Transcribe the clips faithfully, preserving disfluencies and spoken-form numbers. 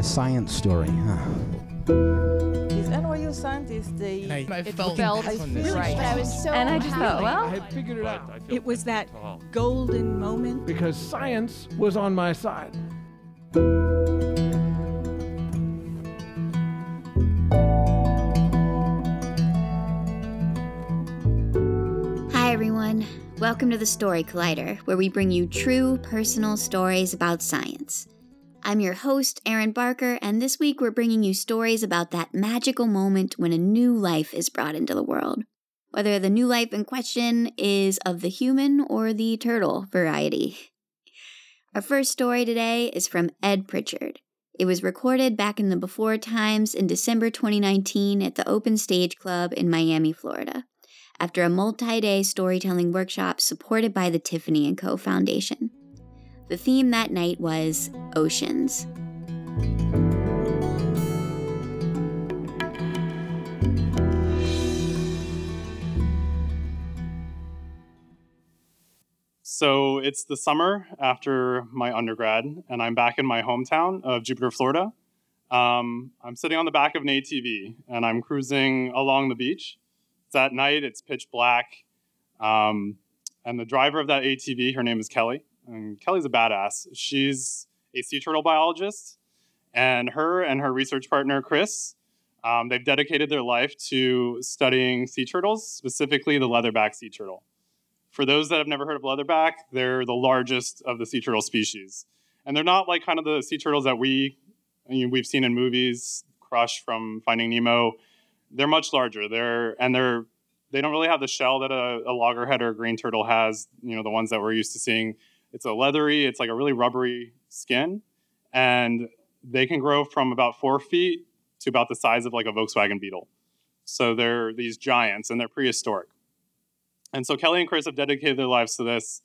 A science story, huh? N Y U scientists, they and I, and I it felt, felt I really right. But I was so and I just thought, well, I figured it out. It was that golden moment because science was on my side. Hi everyone, welcome to the Story Collider, where we bring you true personal stories about science. I'm your host, Erin Barker, and this week we're bringing you stories about that magical moment when a new life is brought into the world. Whether the new life in question is of the human or the turtle variety. Our first story today is from Ed Pritchard. It was recorded back in the before times in December twenty nineteen at the Open Stage Club in Miami, Florida, after a multi-day storytelling workshop supported by the Tiffany and Co. Foundation. The theme that night was oceans. So it's the summer after my undergrad, and I'm back in my hometown of Jupiter, Florida. Um, I'm sitting on the back of an A T V, and I'm cruising along the beach. It's at night, it's pitch black, um, and the driver of that A T V, her name is Kelly. And Kelly's a badass. She's a sea turtle biologist, and her and her research partner, Chris, um, they've dedicated their life to studying sea turtles, specifically the leatherback sea turtle. For those that have never heard of leatherback, they're the largest of the sea turtle species. And they're not like kind of the sea turtles that we, I mean, we've seen in movies, Crush from Finding Nemo. They're much larger. They're and they're they don't really have the shell that a, a loggerhead or a green turtle has, you know, the ones that we're used to seeing. It's a leathery, it's like a really rubbery skin, and they can grow from about four feet to about the size of like a Volkswagen Beetle. So they're these giants, and they're prehistoric. And so Kelly and Chris have dedicated their lives to this,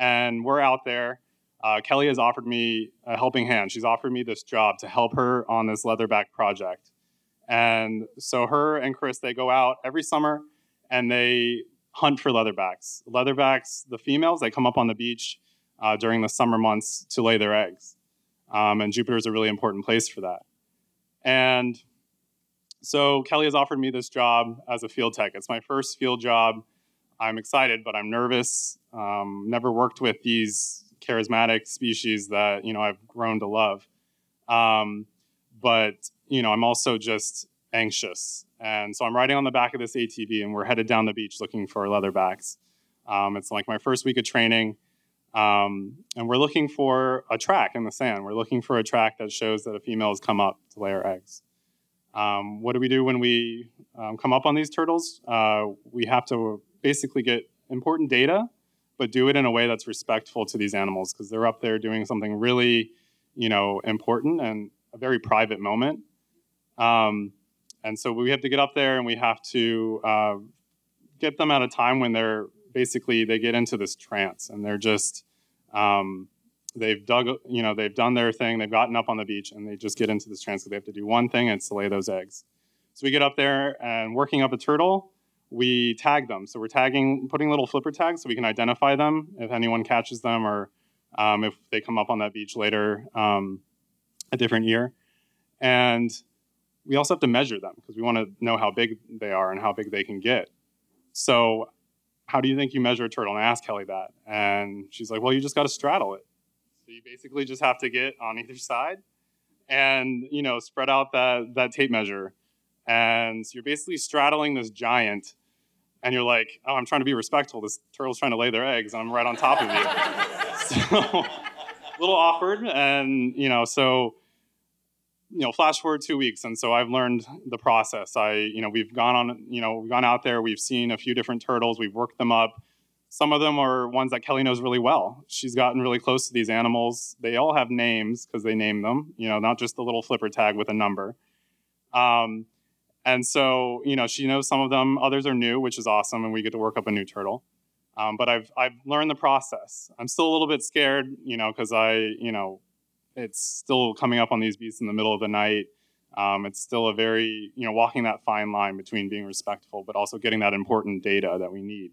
and we're out there. Uh, Kelly has offered me a helping hand. She's offered me this job to help her on this leatherback project. And so her and Chris, they go out every summer, and they hunt for leatherbacks. Leatherbacks, the females, they come up on the beach Uh, during the summer months to lay their eggs. Um, and Jupiter is a really important place for that. And so Kelly has offered me this job as a field tech. It's my first field job. I'm excited, but I'm nervous. Um, never worked with these charismatic species that, you know, I've grown to love. Um, but, you know, I'm also just anxious. And so I'm riding on the back of this A T V, and we're headed down the beach looking for leatherbacks. Um, it's like my first week of training. Um, and we're looking for a track in the sand. We're looking for a track that shows that a female has come up to lay her eggs. Um, what do we do when we um, come up on these turtles? Uh, we have to basically get important data, but do it in a way that's respectful to these animals, because they're up there doing something really, you know, important and a very private moment. Um, and so we have to get up there, and we have to uh, get them at a time when they're basically they get into this trance, and they're just, um, they've dug, you know, they've done their thing. They've gotten up on the beach, and they just get into this trance because they have to do one thing, and it's to lay those eggs. So we get up there, and working up a turtle, we tag them. So we're tagging, putting little flipper tags so we can identify them if anyone catches them, or um, if they come up on that beach later um, a different year. And we also have to measure them because we want to know how big they are and how big they can get. So how do you think you measure a turtle? And I asked Kelly that. And she's like, well, you just got to straddle it. So you basically just have to get on either side and, you know, spread out that, that tape measure. And so you're basically straddling this giant. And you're like, oh, I'm trying to be respectful. This turtle's trying to lay their eggs, and I'm right on top of you. So a little awkward. And, you know, so, you know, flash forward two weeks. And so I've learned the process. I, you know, we've gone on, you know, we've gone out there. We've seen a few different turtles. We've worked them up. Some of them are ones that Kelly knows really well. She's gotten really close to these animals. They all have names because they name them, you know, not just the little flipper tag with a number. Um, and so, you know, she knows some of them. Others are new, which is awesome. And we get to work up a new turtle. Um, but I've, I've learned the process. I'm still a little bit scared, you know, because I, you know, it's still coming up on these beasts in the middle of the night. Um, it's still a very, you know, walking that fine line between being respectful, but also getting that important data that we need.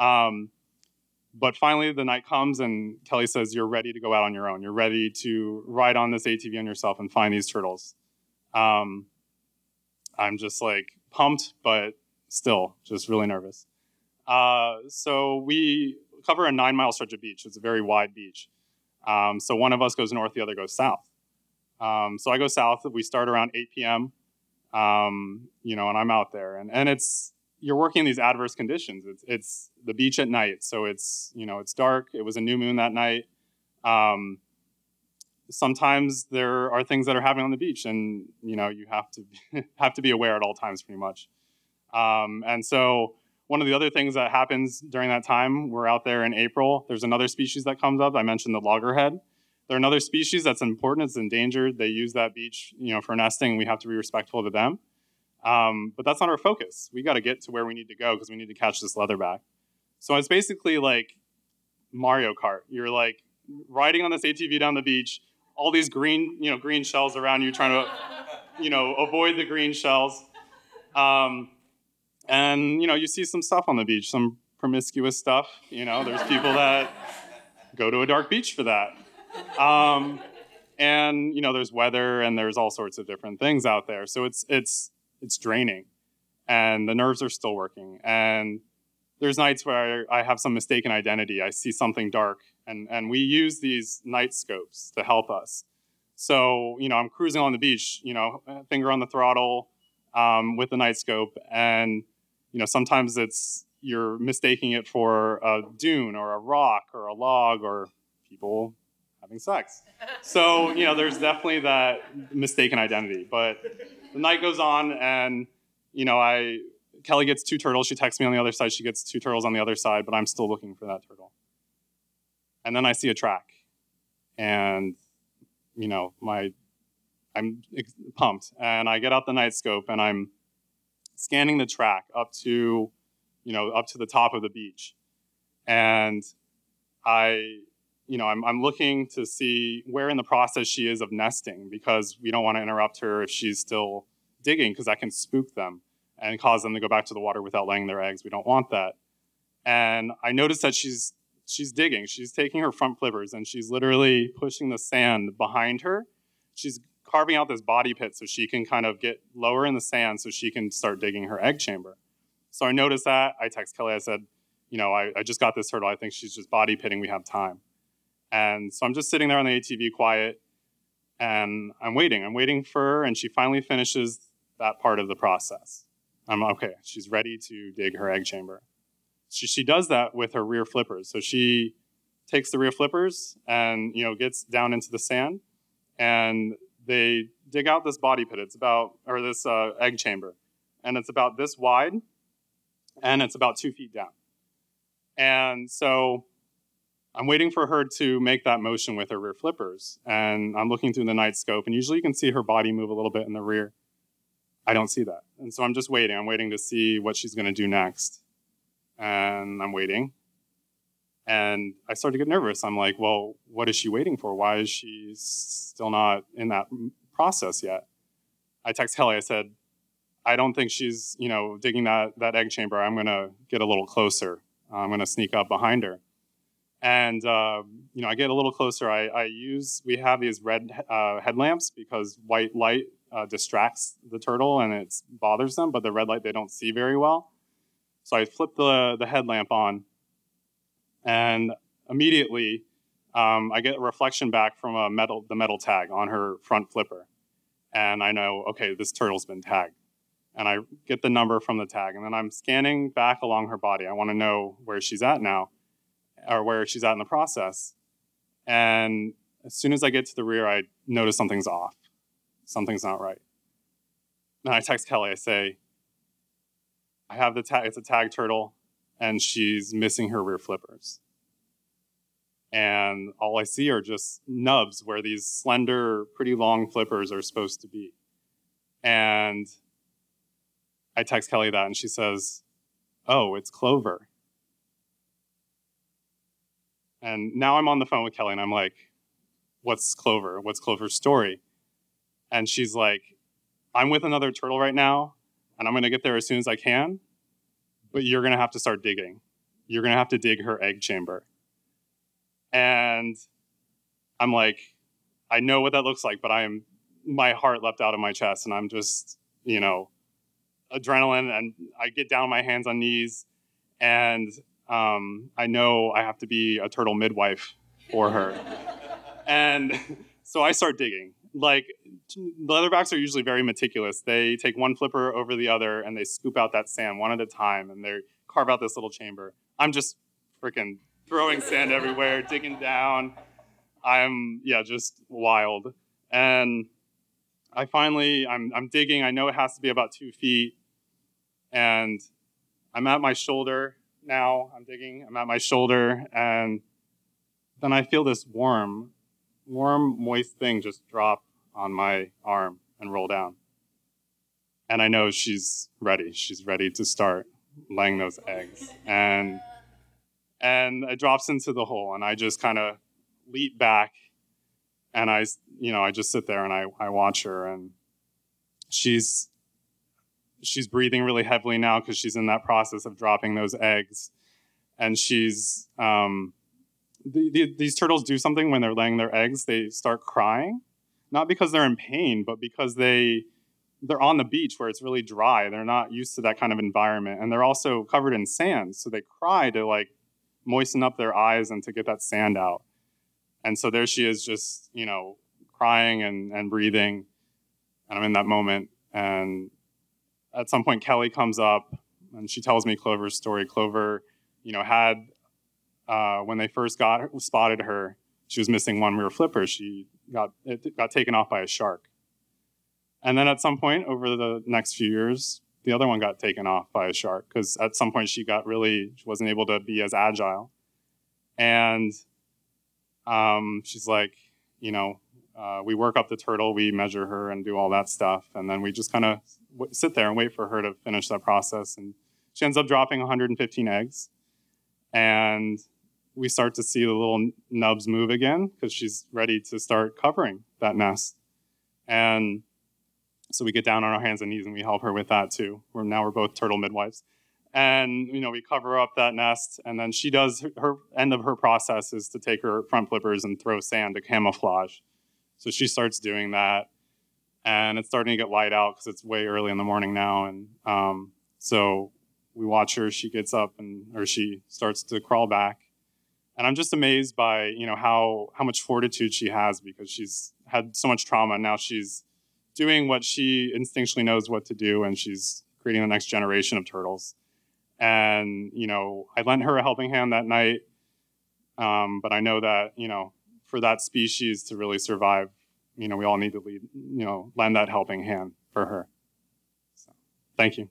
Um, But finally, the night comes and Kelly says, you're ready to go out on your own. You're ready to ride on this A T V on yourself and find these turtles. Um, I'm just like pumped, but still just really nervous. Uh, so we cover a nine mile stretch of beach. It's a very wide beach. Um, so one of us goes north, the other goes south. Um, so I go south. We start around eight p.m., um, you know, and I'm out there. And, and it's, you're working in these adverse conditions. It's, it's the beach at night. So it's, you know, it's dark. It was a new moon that night. Um, sometimes there are things that are happening on the beach and, you know, you have to have to be aware at all times pretty much. Um, and so one of the other things that happens during that time, we're out there in April. There's another species that comes up. I mentioned the loggerhead. They're another species that's important. It's endangered. They use that beach, you know, for nesting. We have to be respectful to them. Um, but that's not our focus. We got to get to where we need to go because we need to catch this leatherback. So it's basically like Mario Kart. You're like riding on this A T V down the beach, all these green, you know, green shells around you, trying to, you know, avoid the green shells. Um, and, you know, you see some stuff on the beach, some promiscuous stuff. You know, there's people that go to a dark beach for that. Um, and, you know, there's weather and there's all sorts of different things out there. So it's, it's, It's draining, and the nerves are still working. And there's nights where I have some mistaken identity. I see something dark, and, and we use these night scopes to help us. So, you know, I'm cruising on the beach, you know, finger on the throttle um, with the night scope. And, you know, sometimes it's you're mistaking it for a dune or a rock or a log or people having sex. So, you know, there's definitely that mistaken identity. But the night goes on, and, you know, I Kelly gets two turtles. She texts me on the other side. She gets two turtles on the other side, but I'm still looking for that turtle. And then I see a track, and, you know, my I'm pumped. And I get out the night scope, and I'm scanning the track up to, you know, up to the top of the beach. And I... You know, I'm I'm looking to see where in the process she is of nesting, because we don't want to interrupt her if she's still digging, because that can spook them and cause them to go back to the water without laying their eggs. We don't want that. And I noticed that she's she's digging. She's taking her front flippers and she's literally pushing the sand behind her. She's carving out this body pit so she can kind of get lower in the sand so she can start digging her egg chamber. So I noticed that. I text Kelly. I said, you know, I, I just got this turtle. I think she's just body pitting. We have time. And so I'm just sitting there on the A T V quiet, and I'm waiting. I'm waiting for her, and she finally finishes that part of the process. I'm okay. She's ready to dig her egg chamber. She she does that with her rear flippers. So she takes the rear flippers and, you know, gets down into the sand, and they dig out this body pit. It's about, or this uh, egg chamber, and it's about this wide, and it's about two feet down. And so I'm waiting for her to make that motion with her rear flippers. And I'm looking through the night scope, and usually you can see her body move a little bit in the rear. I don't see that. And so I'm just waiting. I'm waiting to see what she's going to do next. And I'm waiting. And I start to get nervous. I'm like, well, what is she waiting for? Why is she still not in that process yet? I text Kelly. I said, I don't think she's, you know, digging that, that egg chamber. I'm going to get a little closer. I'm going to sneak up behind her. And, uh, you know, I get a little closer. I, I use, we have these red uh, headlamps because white light uh, distracts the turtle and it bothers them, but the red light they don't see very well. So I flip the, the headlamp on, and immediately um, I get a reflection back from a metal the metal tag on her front flipper. And I know, okay, this turtle's been tagged. And I get the number from the tag. And then I'm scanning back along her body. I want to know where she's at now, or where she's at in the process. And as soon as I get to the rear, I notice something's off. Something's not right. And I text Kelly. I say, I have the tag. It's a tag turtle, and she's missing her rear flippers. And all I see are just nubs where these slender, pretty long flippers are supposed to be. And I text Kelly that, and she says, oh, it's Clover. And now I'm on the phone with Kelly, and I'm like, what's Clover? What's Clover's story? And she's like, I'm with another turtle right now, and I'm going to get there as soon as I can, but you're going to have to start digging. You're going to have to dig her egg chamber. And I'm like, I know what that looks like, but I am, my heart leapt out of my chest, and I'm just, you know, adrenaline, and I get down on my hands and knees, and um, I know I have to be a turtle midwife for her. And so I start digging. Like, leatherbacks are usually very meticulous. They take one flipper over the other, and they scoop out that sand one at a time, and they carve out this little chamber. I'm just freaking throwing sand everywhere, digging down. I'm, yeah, just wild. And I finally, I'm I'm digging. I know it has to be about two feet. And I'm at my shoulder now. I'm digging. I'm at my shoulder. And then I feel this warm, warm, moist thing just drop on my arm and roll down. And I know she's ready. She's ready to start laying those eggs. And and it drops into the hole. And I just kind of leap back. And I, you know, I just sit there and I, I watch her, and she's she's breathing really heavily now because she's in that process of dropping those eggs. And she's, um, the, the, these turtles do something when they're laying their eggs. They start crying, not because they're in pain, but because they, they're on the beach where it's really dry. They're not used to that kind of environment. And they're also covered in sand. So they cry to like moisten up their eyes and to get that sand out. And so there she is, just, you know, crying and, and breathing. And I'm in that moment. And at some point, Kelly comes up and she tells me Clover's story. Clover, you know, had, uh, when they first got her, spotted her, she was missing one rear flipper. She got it got taken off by a shark. And then at some point over the next few years, the other one got taken off by a shark because at some point she got really, she wasn't able to be as agile. And Um, she's like, you know, uh, we work up the turtle, we measure her and do all that stuff. And then we just kind of w- sit there and wait for her to finish that process. And she ends up dropping one hundred fifteen eggs. And we start to see the little nubs move again because she's ready to start covering that nest. And so we get down on our hands and knees and we help her with that too. We're, now we're both turtle midwives. And, you know, we cover up that nest, and then she does her, her end of her process is to take her front flippers and throw sand to camouflage. So she starts doing that, and it's starting to get light out because it's way early in the morning now. And um, so we watch her. She gets up and or she starts to crawl back. And I'm just amazed by, you know, how how much fortitude she has because she's had so much trauma. Now she's doing what she instinctually knows what to do, and she's creating the next generation of turtles. And, you know, I lent her a helping hand that night. Um, but I know that, you know, for that species to really survive, you know, we all need to lead, you know, lend that helping hand for her. So, thank you.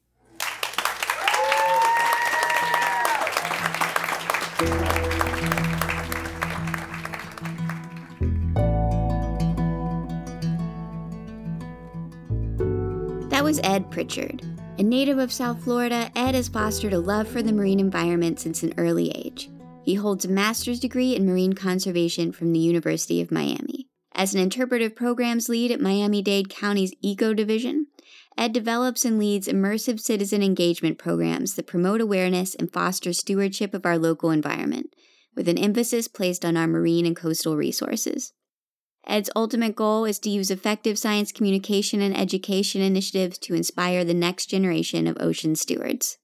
That was Ed Pritchard. A native of South Florida, Ed has fostered a love for the marine environment since an early age. He holds a master's degree in marine conservation from the University of Miami. As an interpretive programs lead at Miami-Dade County's Eco Division, Ed develops and leads immersive citizen engagement programs that promote awareness and foster stewardship of our local environment, with an emphasis placed on our marine and coastal resources. Ed's ultimate goal is to use effective science communication and education initiatives to inspire the next generation of ocean stewards.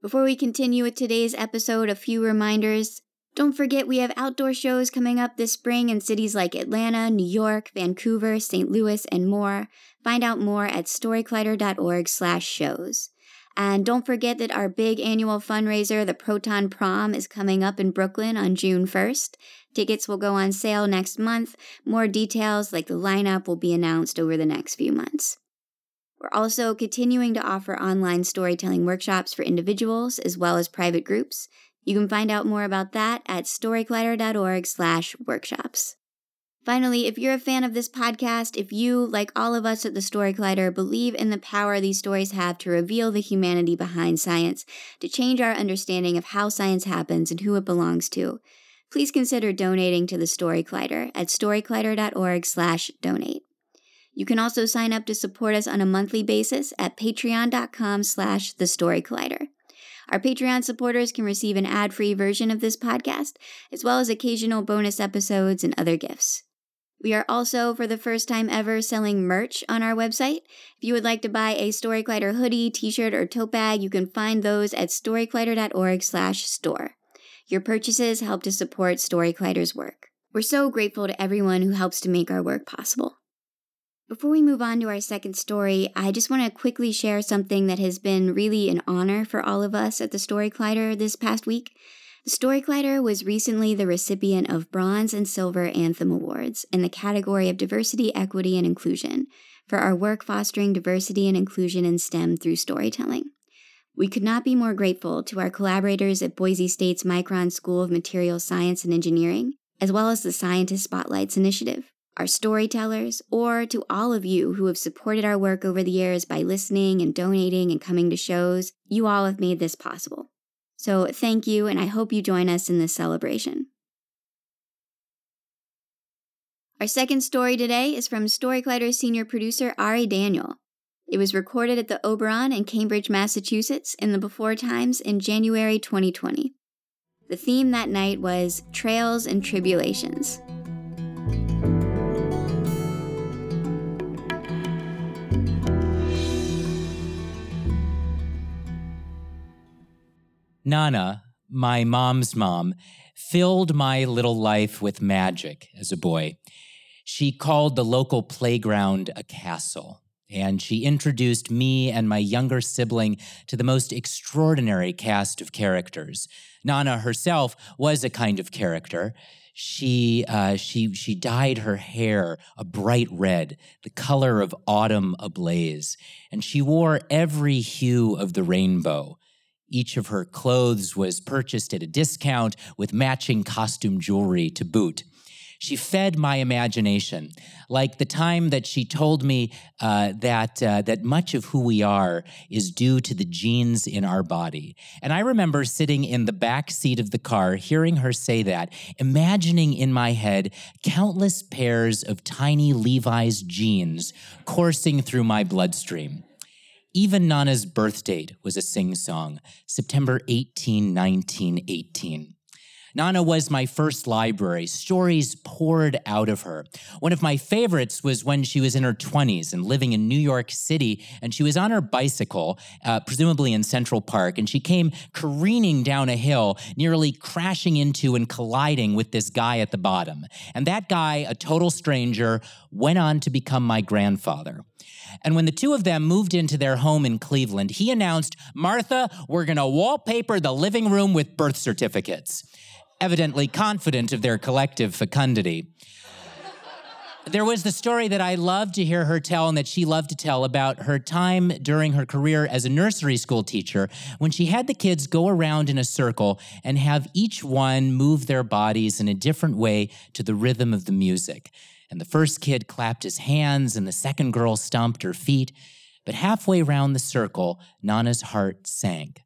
Before we continue with today's episode, a few reminders. Don't forget we have outdoor shows coming up this spring in cities like Atlanta, New York, Vancouver, Saint Louis, and more. Find out more at storycollider dot org slash shows. And don't forget that our big annual fundraiser, the Proton Prom, is coming up in Brooklyn on June first. Tickets will go on sale next month. More details, like the lineup, will be announced over the next few months. We're also continuing to offer online storytelling workshops for individuals as well as private groups. You can find out more about that at storycollider dot org slash workshops. Finally, if you're a fan of this podcast, if you, like all of us at the Story Collider, believe in the power these stories have to reveal the humanity behind science, to change our understanding of how science happens and who it belongs to, please consider donating to the Story Collider at storycollider dot org slash donate. You can also sign up to support us on a monthly basis at patreon dot com slash the Story Collider. Our Patreon supporters can receive an ad-free version of this podcast, as well as occasional bonus episodes and other gifts. We are also, for the first time ever, selling merch on our website. If you would like to buy a Story Collider hoodie, t-shirt, or tote bag, you can find those at story collider dot org slash store. Your purchases help to support Story Collider's work. We're so grateful to everyone who helps to make our work possible. Before we move on to our second story, I just want to quickly share something that has been really an honor for all of us at the Story Collider this past week. The Story Collider was recently the recipient of Bronze and Silver Anthem Awards in the category of Diversity, Equity, and Inclusion for our work fostering diversity and inclusion in STEM through storytelling. We could not be more grateful to our collaborators at Boise State's Micron School of Materials Science and Engineering, as well as the Scientist Spotlights Initiative, our storytellers, or to all of you who have supported our work over the years by listening and donating and coming to shows. You all have made this possible. So thank you, and I hope you join us in this celebration. Our second story today is from Story Collider senior producer Ari Daniel. It was recorded at the Oberon in Cambridge, Massachusetts in the Before Times in January twenty twenty. The theme that night was Trails and Tribulations. Nana, my mom's mom, filled my little life with magic as a boy. She called the local playground a castle, and she introduced me and my younger sibling to the most extraordinary cast of characters. Nana herself was a kind of character. She uh, she she dyed her hair a bright red, the color of autumn ablaze, and she wore every hue of the rainbow. Each of her clothes was purchased at a discount with matching costume jewelry to boot. She fed my imagination, like the time that she told me uh, that uh, that much of who we are is due to the genes in our body. And I remember sitting in the back seat of the car, hearing her say that, imagining in my head countless pairs of tiny Levi's jeans coursing through my bloodstream. Even Nana's birth date was a sing-song, September eighteenth, nineteen eighteen. Nana was my first library. Stories poured out of her. One of my favorites was when she was in her twenties and living in New York City, and she was on her bicycle, uh, presumably in Central Park, and she came careening down a hill, nearly crashing into and colliding with this guy at the bottom. And that guy, a total stranger, went on to become my grandfather. And when the two of them moved into their home in Cleveland, he announced, "Martha, we're going to wallpaper the living room with birth certificates," evidently confident of their collective fecundity. There was the story that I loved to hear her tell and that she loved to tell about her time during her career as a nursery school teacher when she had the kids go around in a circle and have each one move their bodies in a different way to the rhythm of the music. And the first kid clapped his hands and the second girl stomped her feet. But halfway round the circle, Nana's heart sank.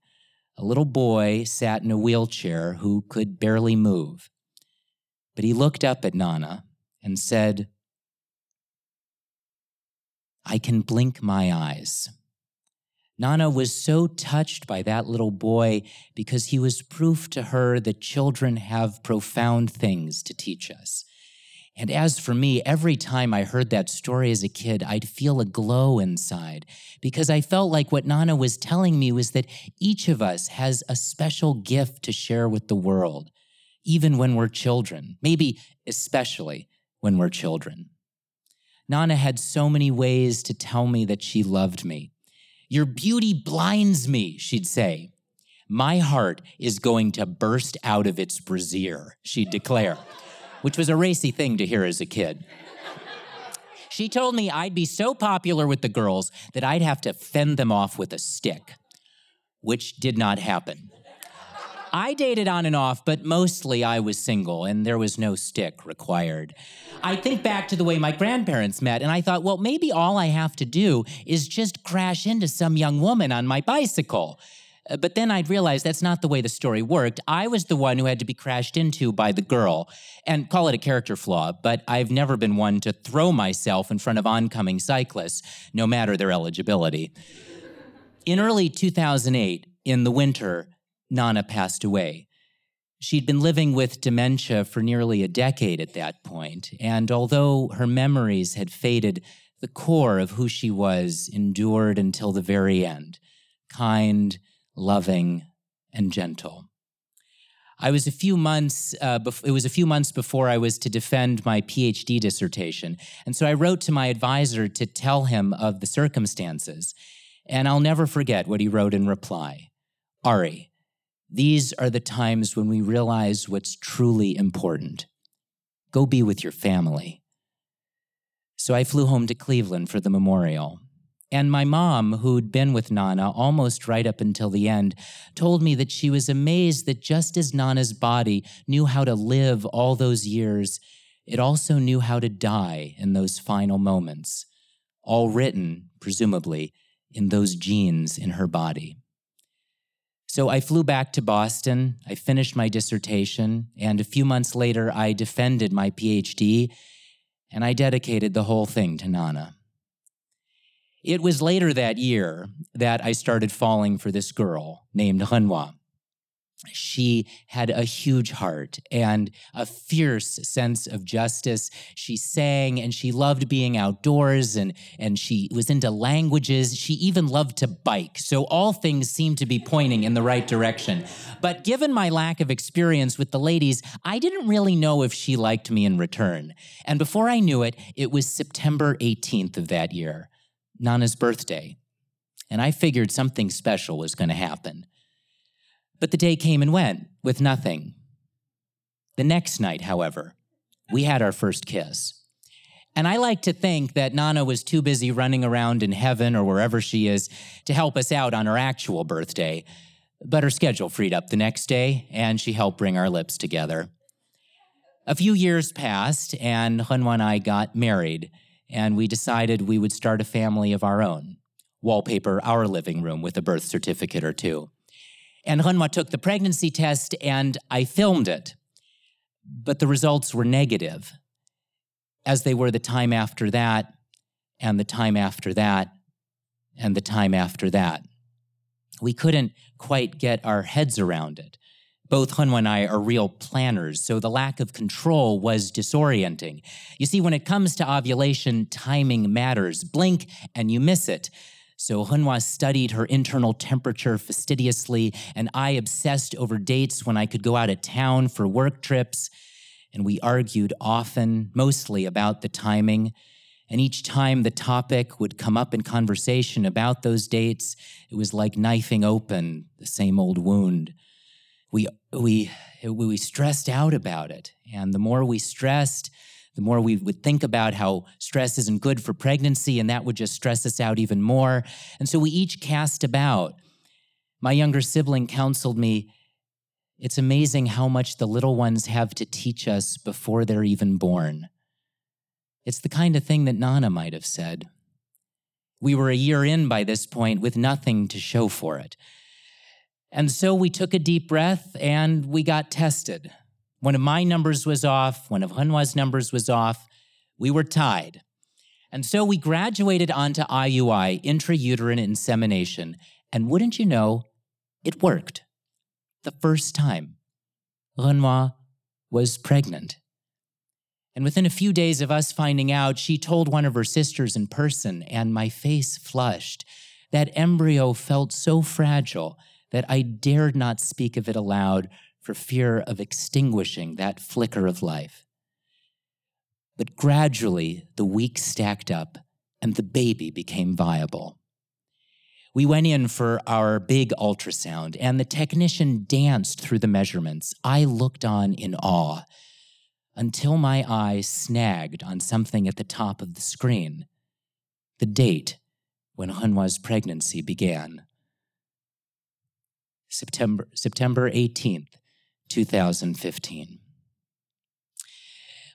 A little boy sat in a wheelchair who could barely move. But he looked up at Nana and said, "I can blink my eyes." Nana was so touched by that little boy because he was proof to her that children have profound things to teach us. And as for me, every time I heard that story as a kid, I'd feel a glow inside because I felt like what Nana was telling me was that each of us has a special gift to share with the world, even when we're children, maybe especially when we're children. Nana had so many ways to tell me that she loved me. "Your beauty blinds me," she'd say. "My heart is going to burst out of its brassiere," she'd declare. Which was a racy thing to hear as a kid. She told me I'd be so popular with the girls that I'd have to fend them off with a stick, which did not happen. I dated on and off, but mostly I was single, and there was no stick required. I think back to the way my grandparents met, and I thought, well, maybe all I have to do is just crash into some young woman on my bicycle. But then I'd realized that's not the way the story worked. I was the one who had to be crashed into by the girl. And call it a character flaw, but I've never been one to throw myself in front of oncoming cyclists, no matter their eligibility. In early two thousand eight, in the winter, Nana passed away. She'd been living with dementia for nearly a decade at that point, and although her memories had faded, the core of who she was endured until the very end, kind, loving, and gentle. I was a few months, uh, bef- it was a few months before I was to defend my PhD dissertation, and so I wrote to my advisor to tell him of the circumstances, and I'll never forget what he wrote in reply. Ari, these are the times when we realize what's truly important. Go be with your family. So I flew home to Cleveland for the memorial. And my mom, who'd been with Nana almost right up until the end, told me that she was amazed that just as Nana's body knew how to live all those years, it also knew how to die in those final moments, all written, presumably, in those genes in her body. So I flew back to Boston, I finished my dissertation, and a few months later I defended my PhD, and I dedicated the whole thing to Nana. It was later that year that I started falling for this girl named Hanwa. She had a huge heart and a fierce sense of justice. She sang and she loved being outdoors and, and she was into languages. She even loved to bike. So all things seemed to be pointing in the right direction. But given my lack of experience with the ladies, I didn't really know if she liked me in return. And before I knew it, it was September eighteenth of that year, Nana's birthday. And I figured something special was going to happen. But the day came and went with nothing. The next night, however, we had our first kiss. And I like to think that Nana was too busy running around in heaven or wherever she is to help us out on her actual birthday. But her schedule freed up the next day, and she helped bring our lips together. A few years passed, and Hanwa and I got married, and we decided we would start a family of our own, wallpaper our living room with a birth certificate or two. And Hanwa took the pregnancy test, and I filmed it. But the results were negative, as they were the time after that, and the time after that, and the time after that. We couldn't quite get our heads around it. Both Hanwa and I are real planners, so the lack of control was disorienting. You see, when it comes to ovulation, timing matters. Blink, and you miss it. So Hanwa studied her internal temperature fastidiously, and I obsessed over dates when I could go out of town for work trips, and we argued often, mostly about the timing, and each time the topic would come up in conversation about those dates, it was like knifing open the same old wound. We, we, we stressed out about it, and the more we stressed, the more we would think about how stress isn't good for pregnancy, and that would just stress us out even more. And so we each cast about. My younger sibling counseled me, it's amazing how much the little ones have to teach us before they're even born. It's the kind of thing that Nana might have said. We were a year in by this point with nothing to show for it. And so we took a deep breath and we got tested. One of my numbers was off, one of Hanwa's numbers was off. We were tied. And so we graduated onto I U I, intrauterine insemination, and wouldn't you know, it worked. The first time, Hanwa was pregnant. And within a few days of us finding out, she told one of her sisters in person, and my face flushed. That embryo felt so fragile that I dared not speak of it aloud, for fear of extinguishing that flicker of life. But gradually, the weeks stacked up and the baby became viable. We went in for our big ultrasound and the technician danced through the measurements. I looked on in awe until my eye snagged on something at the top of the screen, the date when Hanwa's pregnancy began. September, September eighteenth, two thousand fifteen.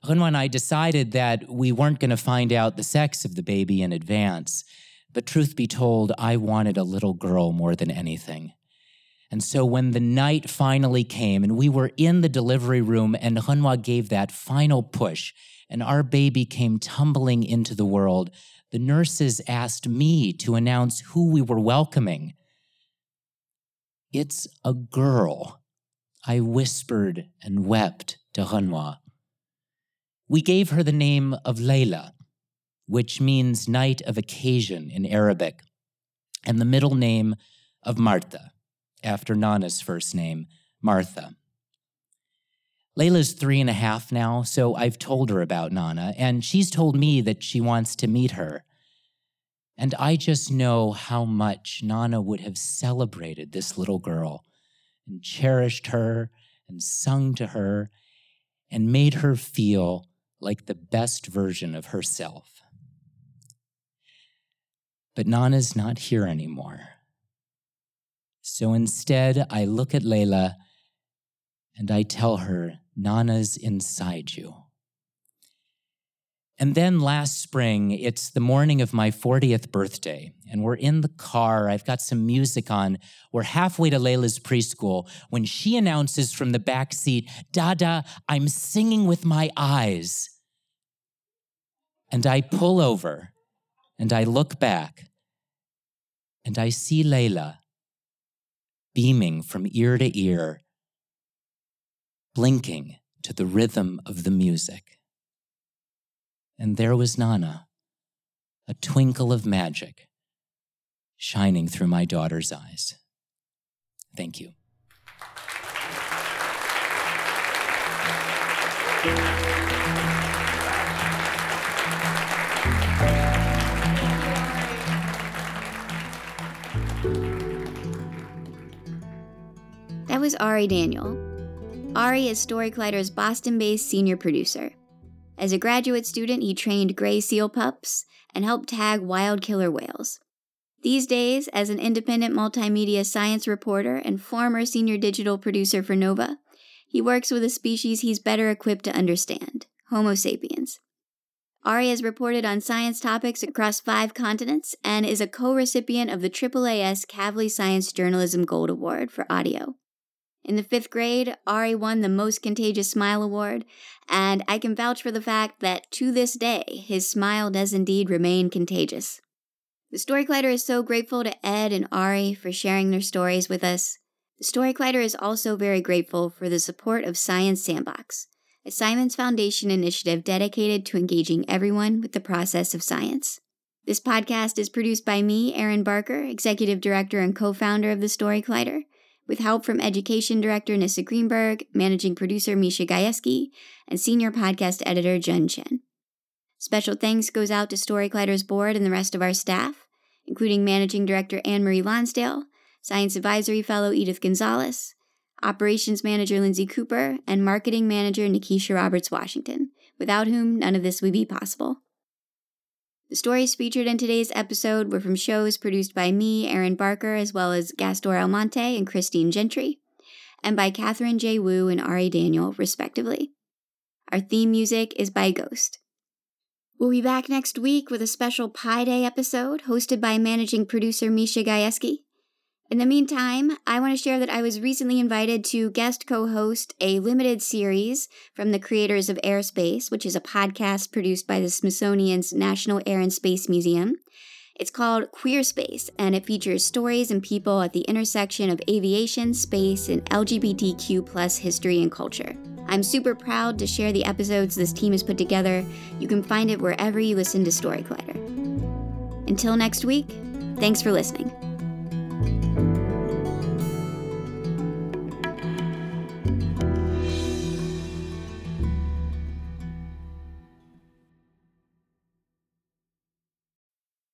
Hanwa and I decided that we weren't going to find out the sex of the baby in advance, but truth be told, I wanted a little girl more than anything. And so when the night finally came and we were in the delivery room and Hanwa gave that final push and our baby came tumbling into the world, the nurses asked me to announce who we were welcoming. It's a girl. I whispered and wept to Hanwa. We gave her the name of Layla, which means night of occasion in Arabic, and the middle name of Martha, after Nana's first name, Martha. Layla's three and a half now, so I've told her about Nana, and she's told me that she wants to meet her. And I just know how much Nana would have celebrated this little girl and cherished her and sung to her and made her feel like the best version of herself. But Nana's not here anymore. So instead, I look at Layla and I tell her, Nana's inside you. And then last spring, it's the morning of my fortieth birthday, and we're in the car. I've got some music on. We're halfway to Layla's preschool when she announces from the back seat, Dada, I'm singing with my eyes. And I pull over, and I look back, and I see Layla beaming from ear to ear, blinking to the rhythm of the music. And there was Nana, a twinkle of magic, shining through my daughter's eyes. Thank you. That was Ari Daniel. Ari is Story Collider's Boston-based senior producer. As a graduate student, he trained gray seal pups and helped tag wild killer whales. These days, as an independent multimedia science reporter and former senior digital producer for NOVA, he works with a species he's better equipped to understand, Homo sapiens. Ari has reported on science topics across five continents and is a co-recipient of the triple A S Kavli Science Journalism Gold Award for audio. In the fifth grade, Ari won the Most Contagious Smile Award, and I can vouch for the fact that to this day, his smile does indeed remain contagious. The Story Collider is so grateful to Ed and Ari for sharing their stories with us. The Story Collider is also very grateful for the support of Science Sandbox, a Simons Foundation initiative dedicated to engaging everyone with the process of science. This podcast is produced by me, Erin Barker, Executive Director and co-founder of the Story Collider, with help from Education Director Nissa Greenberg, Managing Producer Misha Gajewski, and Senior Podcast Editor Jun Chen. Special thanks goes out to Story Collider's board and the rest of our staff, including Managing Director Anne-Marie Lonsdale, Science Advisory Fellow Edith Gonzalez, Operations Manager Lindsay Cooper, and Marketing Manager Nikisha Roberts-Washington, without whom none of this would be possible. The stories featured in today's episode were from shows produced by me, Erin Barker, as well as Gastor Elmonte and Christine Gentry, and by Catherine J. Wu and Ari Daniel, respectively. Our theme music is by Ghost. We'll be back next week with a special Pi Day episode hosted by managing producer Misha Gajewski. In the meantime, I want to share that I was recently invited to guest co-host a limited series from the creators of Airspace, which is a podcast produced by the Smithsonian's National Air and Space Museum. It's called Queer Space, and it features stories and people at the intersection of aviation, space, and L G B T Q plus history and culture. I'm super proud to share the episodes this team has put together. You can find it wherever you listen to Story Collider. Until next week, thanks for listening.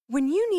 When you